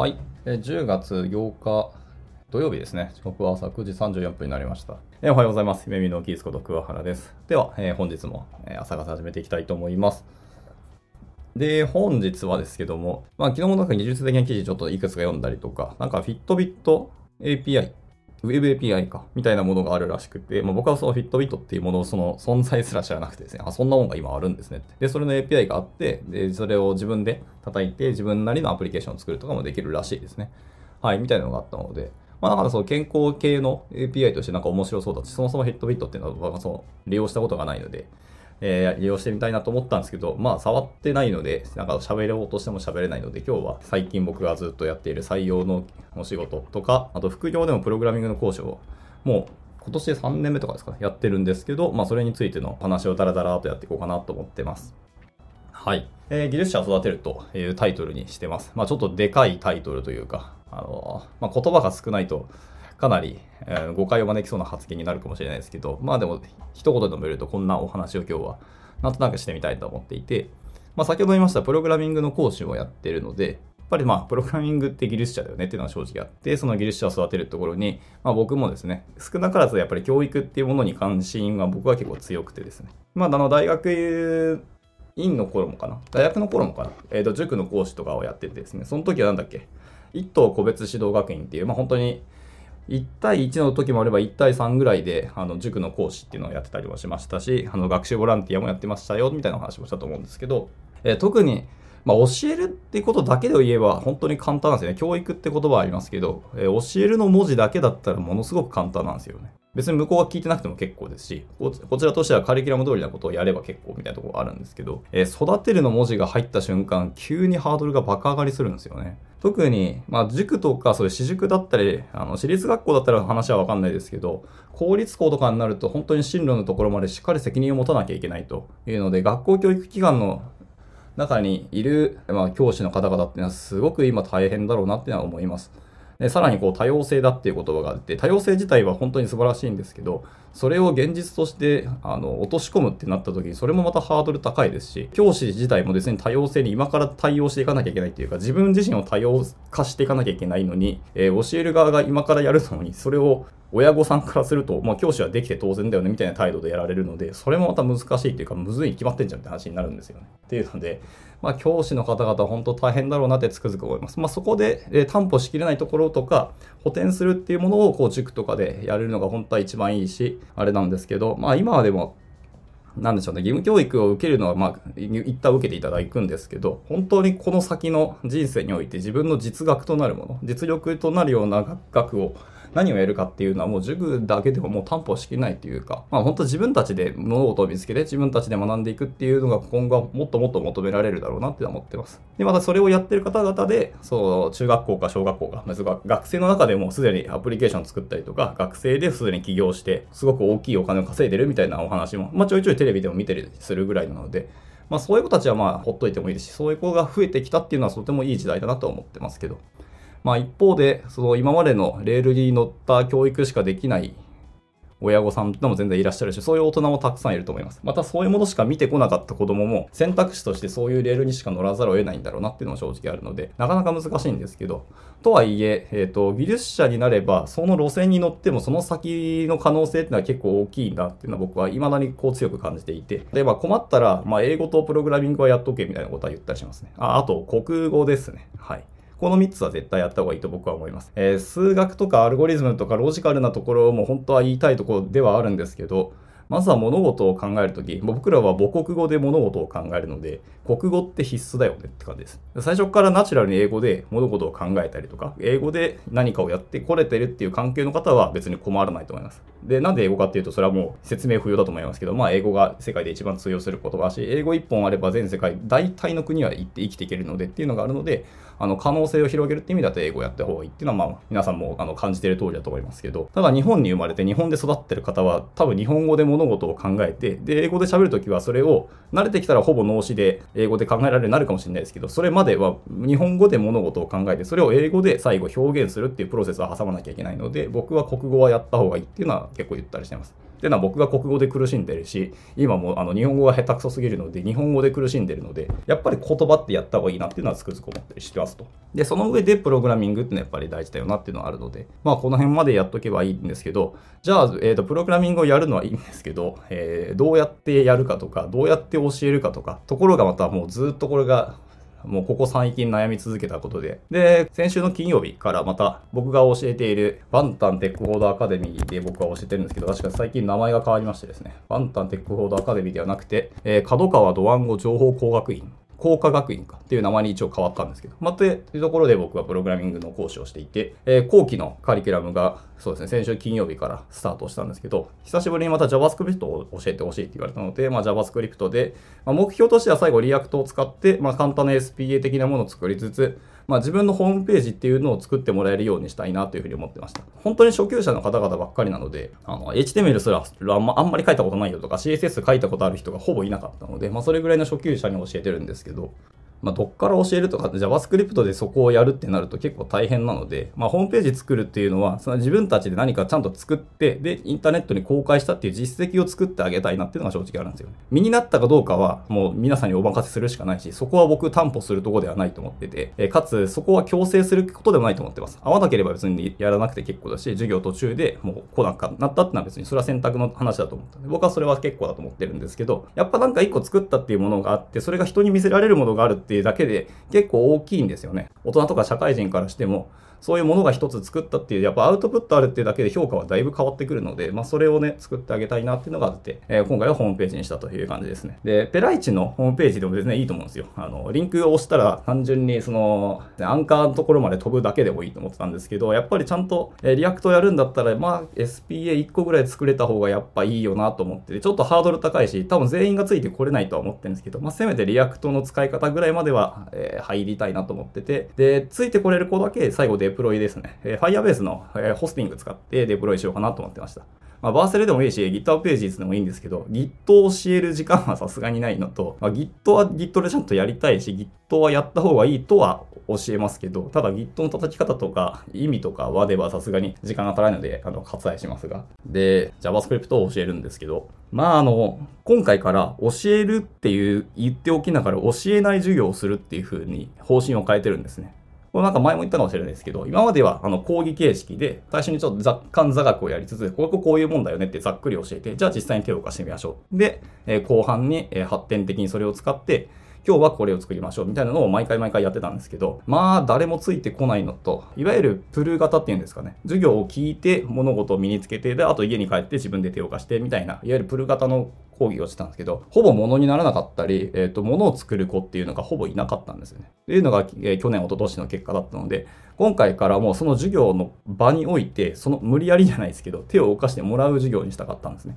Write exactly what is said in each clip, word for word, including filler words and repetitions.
はい、じゅうがつようか土曜日ですね。時刻は朝くじさんじゅうよんぷんになりました。えおはようございます。夢見のキースこと桑原です。では、えー、本日も朝活始めていきたいと思います。で、本日はですけども、まあ、昨日もなんか技術的な記事ちょっといくつか読んだりとか、なんかフィットビット エーピーアイ、Web エーピーアイ か、みたいなものがあるらしくて、まあ、僕はそのフィットビットっていうものをその存在すら知らなくてですね、あ、そんなもんが今あるんですねって。で、それの エーピーアイ があって、で、それを自分で叩いて、自分なりのアプリケーションを作るとかもできるらしいですね。はい、みたいなのがあったので、まあ、だからその健康系の エーピーアイ としてなんか面白そうだし、そもそもフィットビットっていうのはその利用したことがないので、えー、利用してみたいなと思ったんですけど、まあ、触ってないので、なんか喋れようとしても喋れないので、今日は最近僕がずっとやっている採用のお仕事とか、あと副業でもプログラミングの講師を、もう今年さんねんめとかですかね、やってるんですけど、まあ、それについての話をダラダラとやっていこうかなと思ってます。はい。えー、技術者を育てるというタイトルにしてます。まあ、ちょっとでかいタイトルというか、あのー、まあ、言葉が少ないと、かなり、えー、誤解を招きそうな発言になるかもしれないですけど、まあでも一言でも言うとこんなお話を今日はなんとなくしてみたいと思っていて、まあ先ほど言いましたプログラミングの講師もやってるので、やっぱりまあプログラミングって技術者だよねっていうのは正直あって、その技術者を育てるところに、まあ僕もですね、少なからずやっぱり教育っていうものに関心は僕は結構強くてですね、まああの大学院の頃もかな、大学の頃もかな、えっと塾の講師とかをやっててですね、その時はなんだっけ、一等個別指導学院っていう、まあ本当にいち対いちの時もあればいち対さんぐらいであの塾の講師っていうのをやってたりもしましたし、あの学習ボランティアもやってましたよみたいな話もしたと思うんですけど、えー、特に、まあ、教えるっていうことだけで言えば本当に簡単なんですよね。教育って言葉はありますけど、えー、教えるの文字だけだったらものすごく簡単なんですよね。別に向こうが聞いてなくても結構ですし、こちらとしてはカリキュラム通りなことをやれば結構みたいなところがあるんですけど、えー、育てるの文字が入った瞬間、急にハードルが爆上がりするんですよね。特に、まあ、塾とか、そういう私塾だったり、あの、私立学校だったら話はわかんないですけど、公立校とかになると本当に進路のところまでしっかり責任を持たなきゃいけないというので、学校教育機関の中にいる、まあ、教師の方々っていうのはすごく今大変だろうなっていうのは思います。でさらにこう多様性だっていう言葉があって、多様性自体は本当に素晴らしいんですけど、それを現実としてあの落とし込むってなった時に、それもまたハードル高いですし、教師自体も別に多様性に今から対応していかなきゃいけないっていうか、自分自身を多様化していかなきゃいけないのに、えー、教える側が今からやるのに、それを親御さんからすると、まあ教師はできて当然だよねみたいな態度でやられるので、それもまた難しいっていうか、むずいに決まってんじゃんって話になるんですよね。っていうので、まあ教師の方々本当大変だろうなってつくづく思います。まあそこで、えー、担保しきれないところとか、補填するっていうものをこう塾とかでやれるのが本当は一番いいし、あれなんですけど、まあ今はでも、なんでしょうね、義務教育を受けるのは、まあ、一旦受けていただくんですけど、本当にこの先の人生において自分の実学となるもの、実力となるような学を、何をやるかっていうのはもう塾だけではもう担保しきれないというか、まあ本当自分たちで物事を見つけて自分たちで学んでいくっていうのが今後はもっともっと求められるだろうなって思ってます。で、またそれをやってる方々で、そう、中学校か小学校か、学生の中でもすでにアプリケーション作ったりとか、学生ですでに起業して、すごく大きいお金を稼いでるみたいなお話も、まあちょいちょいテレビでも見たりするぐらいなので、まあそういう子たちはまあほっといてもいいですし、そういう子が増えてきたっていうのはとてもいい時代だなと思ってますけど。まあ一方で、その今までのレールに乗った教育しかできない親御さんも全然いらっしゃるし、そういう大人もたくさんいると思います。またそういうものしか見てこなかった子供も選択肢としてそういうレールにしか乗らざるを得ないんだろうなっていうのも正直あるので、なかなか難しいんですけど、とはいえ、えっと、技術者になればその路線に乗ってもその先の可能性っていうのは結構大きいなっていうのは僕は未だにこう強く感じていて、で、まあ困ったら、まあ英語とプログラミングはやっとけみたいなことは言ったりしますね。あ、あと国語ですね。はい。このみっつは絶対やった方がいいと僕は思います。えー、数学とかアルゴリズムとかロジカルなところも本当は言いたいところではあるんですけど、まずは物事を考えるとき、僕らは母国語で物事を考えるので、国語って必須だよねって感じです。最初からナチュラルに英語で物事を考えたりとか、英語で何かをやってこれてるっていう関係の方は別に困らないと思います。で、なんで英語かっていうと、それはもう説明不要だと思いますけど、まあ英語が世界で一番通用する言葉だし、英語一本あれば全世界、大体の国は行って生きていけるのでっていうのがあるので、あの可能性を広げるって意味だと英語をやった方がいいっていうのは、まあ皆さんもあの感じている通りだと思いますけど、ただ日本に生まれて日本で育ってる方は多分日本語で物事を考えて、で英語で喋るときはそれを慣れてきたらほぼ脳死で英語で考えられるようになるかもしれないですけど、それまでは日本語で物事を考えて、それを英語で最後表現するっていうプロセスを挟まなきゃいけないので、僕は国語はやった方がいいっていうのは結構言ったりしてます。っていうのは僕が国語で苦しんでるし、今もうあの日本語が下手くそすぎるので日本語で苦しんでるので、やっぱり言葉ってやった方がいいなっていうのはつくづく思ったりしてますと。でその上でプログラミングっていうのはやっぱり大事だよなっていうのはあるので、まあこの辺までやっとけばいいんですけど、じゃあ、えーと、プログラミングをやるのはいいんですけど、えー、どうやってやるかとかどうやって教えるかとか、ところがまたもうずっとこれがもうここ最近悩み続けたことで、で、先週の金曜日からまた僕が教えているバンタンテックフォードアカデミーで僕は教えてるんですけど、確か最近名前が変わりましてですね、バンタンテックフォードアカデミーではなくて、えー、角川ドワンゴ情報工学院。工科学院かっていう名前に一応変わったんですけど、まあ、というところで僕はプログラミングの講師をしていて、えー、後期のカリキュラムがそうですね、先週金曜日からスタートしたんですけど、久しぶりにまた JavaScript を教えてほしいって言われたので、まあ、JavaScript で、まあ、目標としては最後 React を使って、まあ、簡単な エスピーエー 的なものを作りつつ、まあ、自分のホームページっていうのを作ってもらえるようにしたいなというふうに思ってました。本当に初級者の方々ばっかりなので、あの エイチティーエムエル すらあんま、あんまり書いたことないよとか シーエスエス 書いたことある人がほぼいなかったので、まあ、それぐらいの初級者に教えてるんですけど、まあ、どっから教えるとか JavaScript でそこをやるってなると結構大変なので、まあ、ホームページ作るっていうのはその自分たちで何かちゃんと作ってでインターネットに公開したっていう実績を作ってあげたいなっていうのが正直あるんですよね。身になったかどうかはもう皆さんにお任せするしかないし、そこは僕担保するところではないと思ってて、えかつそこは強制することでもないと思ってます。合わなければ別にやらなくて結構だし、授業途中でもう来なくなったってのは別にそれは選択の話だと思ったので、僕はそれは結構だと思ってるんですけど、やっぱなんか一個作ったっていうものがあって、それが人に見せられるものがあるってっていうだけで結構大きいんですよね。大人とか社会人からしてもそういうものが一つ作ったっていう、やっぱアウトプットあるっていうだけで評価はだいぶ変わってくるので、まあそれをね作ってあげたいなっていうのがあって、えー、今回はホームページにしたという感じですね。で、ペライチのホームページでも別にいいと思うんですよ。あのリンクを押したら単純にそのアンカーのところまで飛ぶだけでもいいと思ってたんですけど、やっぱりちゃんとリアクトやるんだったらまあ エスピーエーいっ 個ぐらい作れた方がやっぱいいよなと思って、ちょっとハードル高いし多分全員がついてこれないとは思ってるんですけど、まあせめてリアクトの使い方ぐらいまでは、えー、入りたいなと思ってて、でついてこれる子だけ最後デプロイですね、えー、Firebase の、えー、ホスティング使ってデプロイしようかなと思ってました。まあ、バーセルでもいいし GitHub ページでもいいんですけど、 Git を教える時間はさすがにないのと、まあ、Git は Git でちゃんとやりたいし Git はやった方がいいとは教えますけど、ただ Git の叩き方とか意味とかはではさすがに時間が足らないのであの割愛しますが、で JavaScript を教えるんですけど、まああの今回から教えるっていう言っておきながら教えない授業をするっていう風に方針を変えてるんですね。これなんか前も言ったかもしれないですけど、今まではあの講義形式で最初にちょっと若干座学をやりつつ、こここういうもんだよねってざっくり教えて、じゃあ実際に手を動かしてみましょう。で、えー、後半に、えー、発展的にそれを使って今日はこれを作りましょうみたいなのを毎回毎回やってたんですけど、まあ誰もついてこないのと、いわゆるプル型っていうんですかね、授業を聞いて物事を身につけて、であと家に帰って自分で手を動かしてみたいな、いわゆるプル型の講義をしてたんですけど、ほぼ物にならなかったり、えーと、物を作る子っていうのがほぼいなかったんですよね。というのが、えー、去年一昨年の結果だったので、今回からもうその授業の場においてその無理やりじゃないですけど手を動かしてもらう授業にしたかったんですね。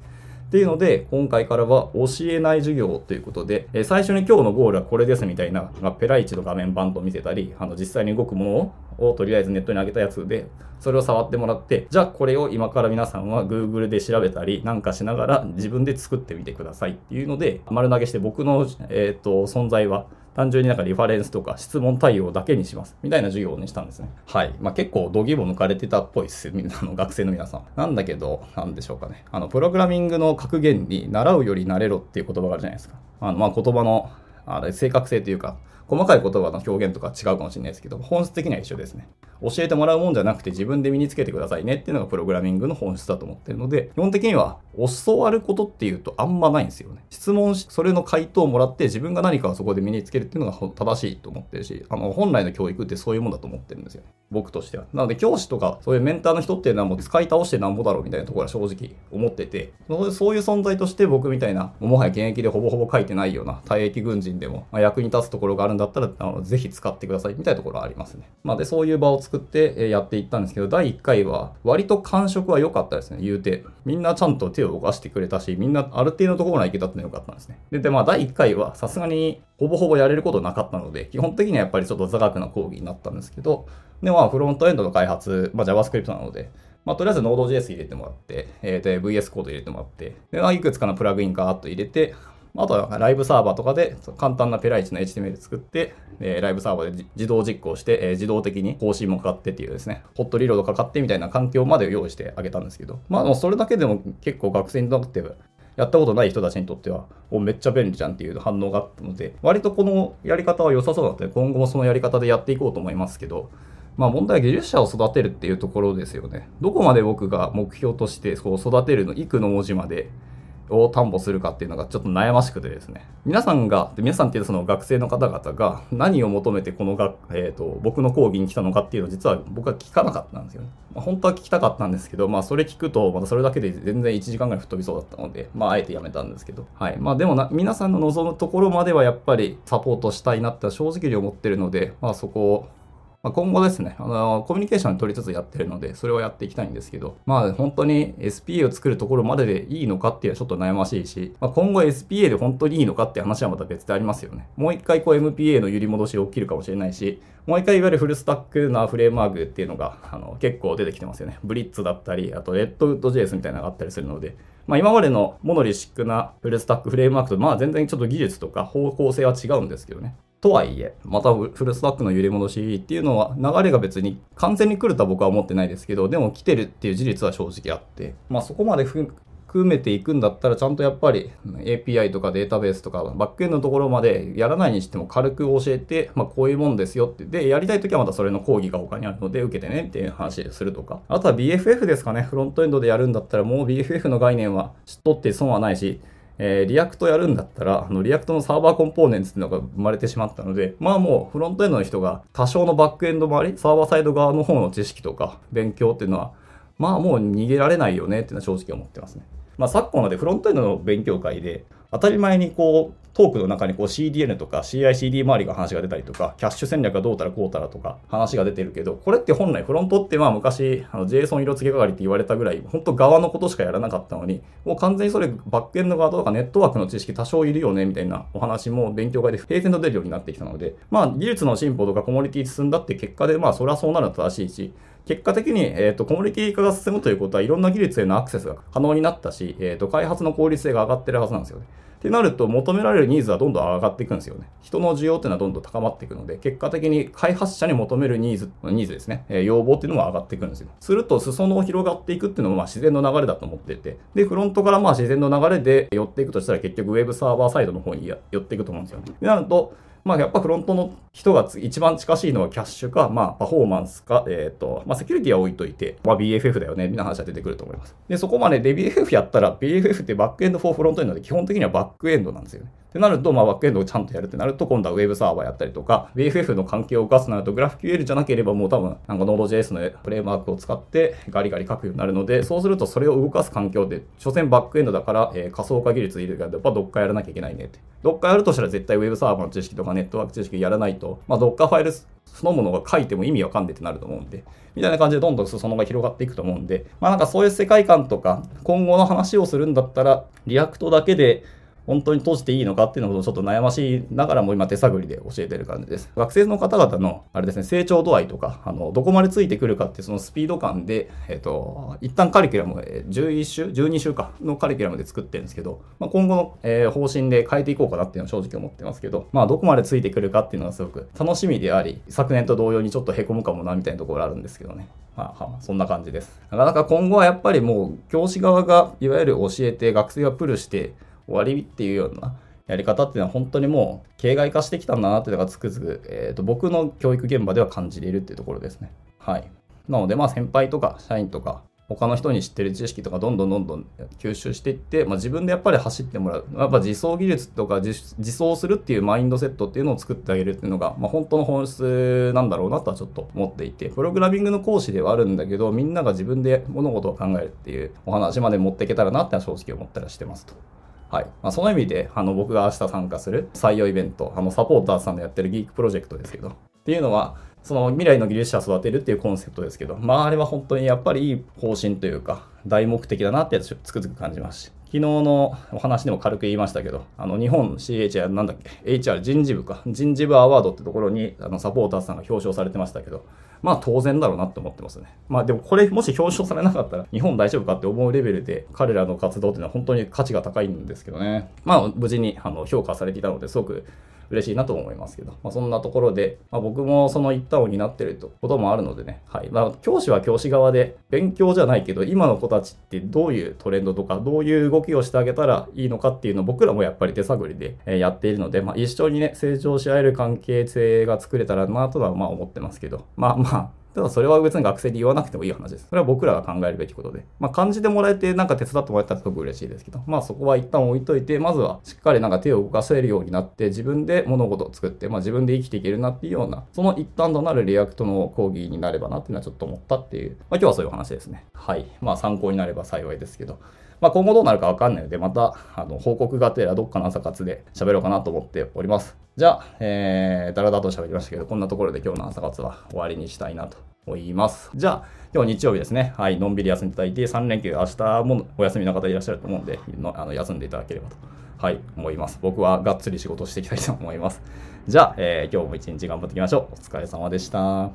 っていうので今回からは教えない授業ということで、えー、最初に今日のゴールはこれですみたいな、まあ、ペライチの画面バンドを見せたり、あの実際に動くものをとりあえずネットに上げたやつでそれを触ってもらって、じゃあこれを今から皆さんは Google で調べたりなんかしながら自分で作ってみてくださいっていうので丸投げして、僕の、えーと、存在は単純になんかリファレンスとか質問対応だけにしますみたいな授業にしたんですね。はい。まあ、結構度肝抜かれてたっぽいです。みんなの学生の皆さん。なんだけど、なんでしょうかね。あの、プログラミングの格言に習うより慣れろっていう言葉があるじゃないですか。あの、まあ、言葉の、あの、正確性というか、細かい言葉の表現とか違うかもしれないですけど、本質的には一緒ですね。教えてもらうもんじゃなくて自分で身につけてくださいねっていうのがプログラミングの本質だと思ってるので、基本的には教わることっていうとあんまないんですよね。質問し、それの回答をもらって自分が何かをそこで身につけるっていうのが正しいと思ってるし、あの本来の教育ってそういうもんだと思ってるんですよね。僕としては。なので教師とかそういうメンターの人っていうのはもう使い倒してなんぼだろうみたいなところは正直思ってて、そういう存在として僕みたいな、もはや現役でほぼほぼ書いてないような退役軍人でも、まあ、役に立つところがあるんだったらあのぜひ使ってくださいみたいなところはありますね。まあ、でそういう場を作ってやっていったんですけど、だいいっかいは割と感触は良かったですね。言うてみんなちゃんと手を動かしてくれたし、みんなある程度のところまで行けたっての良かったんですね。 で, でまあだいいっかいはさすがにほぼほぼやれることなかったので、基本的にはやっぱりちょっと座学の講義になったんですけど、でまあフロントエンドの開発、まあ、JavaScript なので、まあ、とりあえず ノードジェーエス 入れてもらって、えー、で ブイエス コード入れてもらって、でいくつかのプラグインガーッと入れて、あとはライブサーバーとかで簡単なペライチの エイチティーエムエル 作って、ライブサーバーで自動実行して、自動的に更新もかかってっていうですね、ホットリロードかかってみたいな環境まで用意してあげたんですけど、まあそれだけでも結構学生にとっては、やったことない人たちにとっては、お、めっちゃ便利じゃんっていう反応があったので、割とこのやり方は良さそうだったので、今後もそのやり方でやっていこうと思いますけど、まあ問題は技術者を育てるっていうところですよね。どこまで僕が目標として、こう育てるの、育の文字まで、を担保するかっていうのがちょっと悩ましくてですね。皆さんが、皆さんっていうその学生の方々が何を求めてこの学、えーと、僕の講義に来たのかっていうのを実は僕は聞かなかったんですよね。まあ、本当は聞きたかったんですけど、まあそれ聞くとまたそれだけで全然いちじかんぐらい吹っ飛びそうだったので、まああえてやめたんですけど。はい。まあでもな、皆さんの望むところまではやっぱりサポートしたいなって正直に思ってるので、まあそこを今後ですね、あの、コミュニケーション取りつつやってるので、それをやっていきたいんですけど、まあ本当に エスピーエー を作るところまででいいのかっていうのはちょっと悩ましいし、まあ、今後 エスピーエー で本当にいいのかって話はまた別でありますよね。もう一回こう エムピーエー の揺り戻しが起きるかもしれないし、もう一回いわゆるフルスタックなフレームワークっていうのが、あの、結構出てきてますよね。ブリッツだったり、あとレッドウッド ジェイエス みたいなのがあったりするので、まあ今までのモノリシックなフルスタックフレームワークと、まあ全然ちょっと技術とか方向性は違うんですけどね。とはいえ、またフルスタックの揺り戻しっていうのは流れが別に完全に来るとは僕は思ってないですけど、でも来てるっていう事実は正直あって、まあそこまで含めていくんだったらちゃんとやっぱり エーピーアイ とかデータベースとかバックエンドのところまでやらないにしても軽く教えて、まあこういうもんですよって、で、やりたいときはまたそれの講義が他にあるので受けてねっていう話するとか、あとは ビーエフエフ ですかね、フロントエンドでやるんだったらもう ビーエフエフ の概念は知っとって損はないし、えー、リアクトやるんだったら、あの、リアクトのサーバーコンポーネンツっていうのが生まれてしまったので、まあもうフロントエンドの人が多少のバックエンド周り、サーバーサイド側の方の知識とか勉強っていうのは、まあもう逃げられないよねっていうのは正直思ってますね。まあ昨今までフロントエンドの勉強会で、当たり前にこう、トークの中にこう シーディーエヌ とか シーアイシーディー 周りが話が出たりとか、キャッシュ戦略がどうたらこうたらとか話が出てるけど、これって本来フロントってまあ昔、あの JSON 色付け係って言われたぐらい、本当側のことしかやらなかったのに、もう完全にそれバックエンド側とかネットワークの知識多少いるよね、みたいなお話も勉強会で平然と出るようになってきたので、まあ技術の進歩とかコミュニティ進んだって結果でまあそれはそうなるの正しいし、結果的に、えっと、コミュニティ化が進むということはいろんな技術へのアクセスが可能になったし、えっと、開発の効率性が上がってるはずなんですよね。ってなると求められるニーズはどんどん上がっていくんですよね。人の需要っていうのはどんどん高まっていくので、結果的に開発者に求めるニーズ、ニーズですね、えー、要望っていうのも上がっていくんですよ。すると裾野を広がっていくっていうのもまあ自然の流れだと思っていて、で、フロントからまあ自然の流れで寄っていくとしたら結局ウェブサーバーサイドの方に寄っていくと思うんですよね。でなると、まあやっぱフロントの人が一番近しいのはキャッシュか、まあパフォーマンスか、えっと、まあセキュリティは置いといて、まあ ビーエフエフ だよね、みたいな話は出てくると思います。で、そこまでで ビーエフエフ やったら、ビーエフエフ ってバックエンドフォーフロントエンドで基本的にはバックエンドなんですよね。ってなると、まあバックエンドをちゃんとやるってなると、今度はウェブサーバーやったりとか、ビーエフエフ の関係を動かすとなると、GraphQL じゃなければもう多分、なんか Node.ジェイエス のフレームワークを使ってガリガリ書くようになるので、そうするとそれを動かす環境で、所詮バックエンドだから、えー、仮想化技術いるから、やっぱどっかやらなきゃいけないねって。どっかやるとしたら絶対ウェブサーバーの知識とかネットワーク知識やらないと、まあ、Docker ファイルそのものが書いても意味わかんねえってなると思うんで、みたいな感じでどんどん裾野が広がっていくと思うんで、まあなんかそういう世界観とか、今後の話をするんだったら、リアクトだけで本当に閉じていいのかっていうのをちょっと悩ましいながらも今手探りで教えてる感じです。学生の方々の、あれですね、成長度合いとか、あの、どこまでついてくるかっていうそのスピード感で、えっと、一旦カリキュラム、じゅういっ週 ?じゅうに 週かのカリキュラムで作ってるんですけど、まあ、今後の、えー、方針で変えていこうかなっていうのは正直思ってますけど、まあ、どこまでついてくるかっていうのはすごく楽しみであり、昨年と同様にちょっと凹むかもなみたいなところあるんですけどね。まあ、そんな感じです。なかなか今後はやっぱりもう、教師側がいわゆる教えて学生がプルして、終わりっていうようなやり方っていうのは本当にもう形骸化してきたんだなっていうのがつくづく、えーと、僕の教育現場では感じているっていうところですね。はい。なのでまあ先輩とか社員とか他の人に知ってる知識とかどんどんどんどん吸収していって、まあ、自分でやっぱり走ってもらう。やっぱ自走技術とか 自, 自走するっていうマインドセットっていうのを作ってあげるっていうのが、まあ、本当の本質なんだろうなとはちょっと思っていて、プログラミングの講師ではあるんだけど、みんなが自分で物事を考えるっていうお話まで持っていけたらなって正直思ったりしてますと。はい。まあ、その意味で、あの、僕が明日参加する採用イベント、あの、サポーターさんのやってるギークプロジェクトですけど、っていうのは、その未来の技術者を育てるっていうコンセプトですけど、まあ、あれは本当にやっぱりいい方針というか、大目的だなってつくづく感じますし、昨日のお話でも軽く言いましたけど、あの、日本 シーエイチアール なんだっけ、エイチアール 人事部か、人事部アワードってところに、あの、サポーターさんが表彰されてましたけど、まあ当然だろうなって思ってますね。まあでもこれもし表彰されなかったら日本大丈夫かって思うレベルで彼らの活動っていうのは本当に価値が高いんですけどね。まあ無事にあの評価されていたのですごく嬉しいなと思いますけど、まあ、そんなところで、まあ、僕もその一端を担ってることもあるのでね、はい、まあ、教師は教師側で勉強じゃないけど今の子たちってどういうトレンドとかどういう動きをしてあげたらいいのかっていうのを僕らもやっぱり手探りでやっているので、まあ、一緒にね成長し合える関係性が作れたらなとはまあ思ってますけど、まあまあただそれは別に学生に言わなくてもいい話です。それは僕らが考えるべきことで。まあ感じてもらえてなんか手伝ってもらえたらすごく嬉しいですけど、まあそこは一旦置いといて、まずはしっかりなんか手を動かせるようになって自分で物事を作って、まあ自分で生きていけるなっていうような、その一端となるリアクトの講義になればなっていうのはちょっと思ったっていう、まあ今日はそういう話ですね。はい。まあ参考になれば幸いですけど。まあ今後どうなるかわかんないので、また、あの、報告がてらどっかの朝活で喋ろうかなと思っております。じゃあ、えー、だらだらと喋りましたけど、こんなところで今日の朝活は終わりにしたいなと思います。じゃあ、今日日曜日ですね。はい、のんびり休んでいただいて、さん連休、明日もお休みの方いらっしゃると思うんで、のあの休んでいただければと、はい、思います。僕はがっつり仕事していきたいと思います。じゃあ、えー、今日も一日頑張っていきましょう。お疲れ様でした。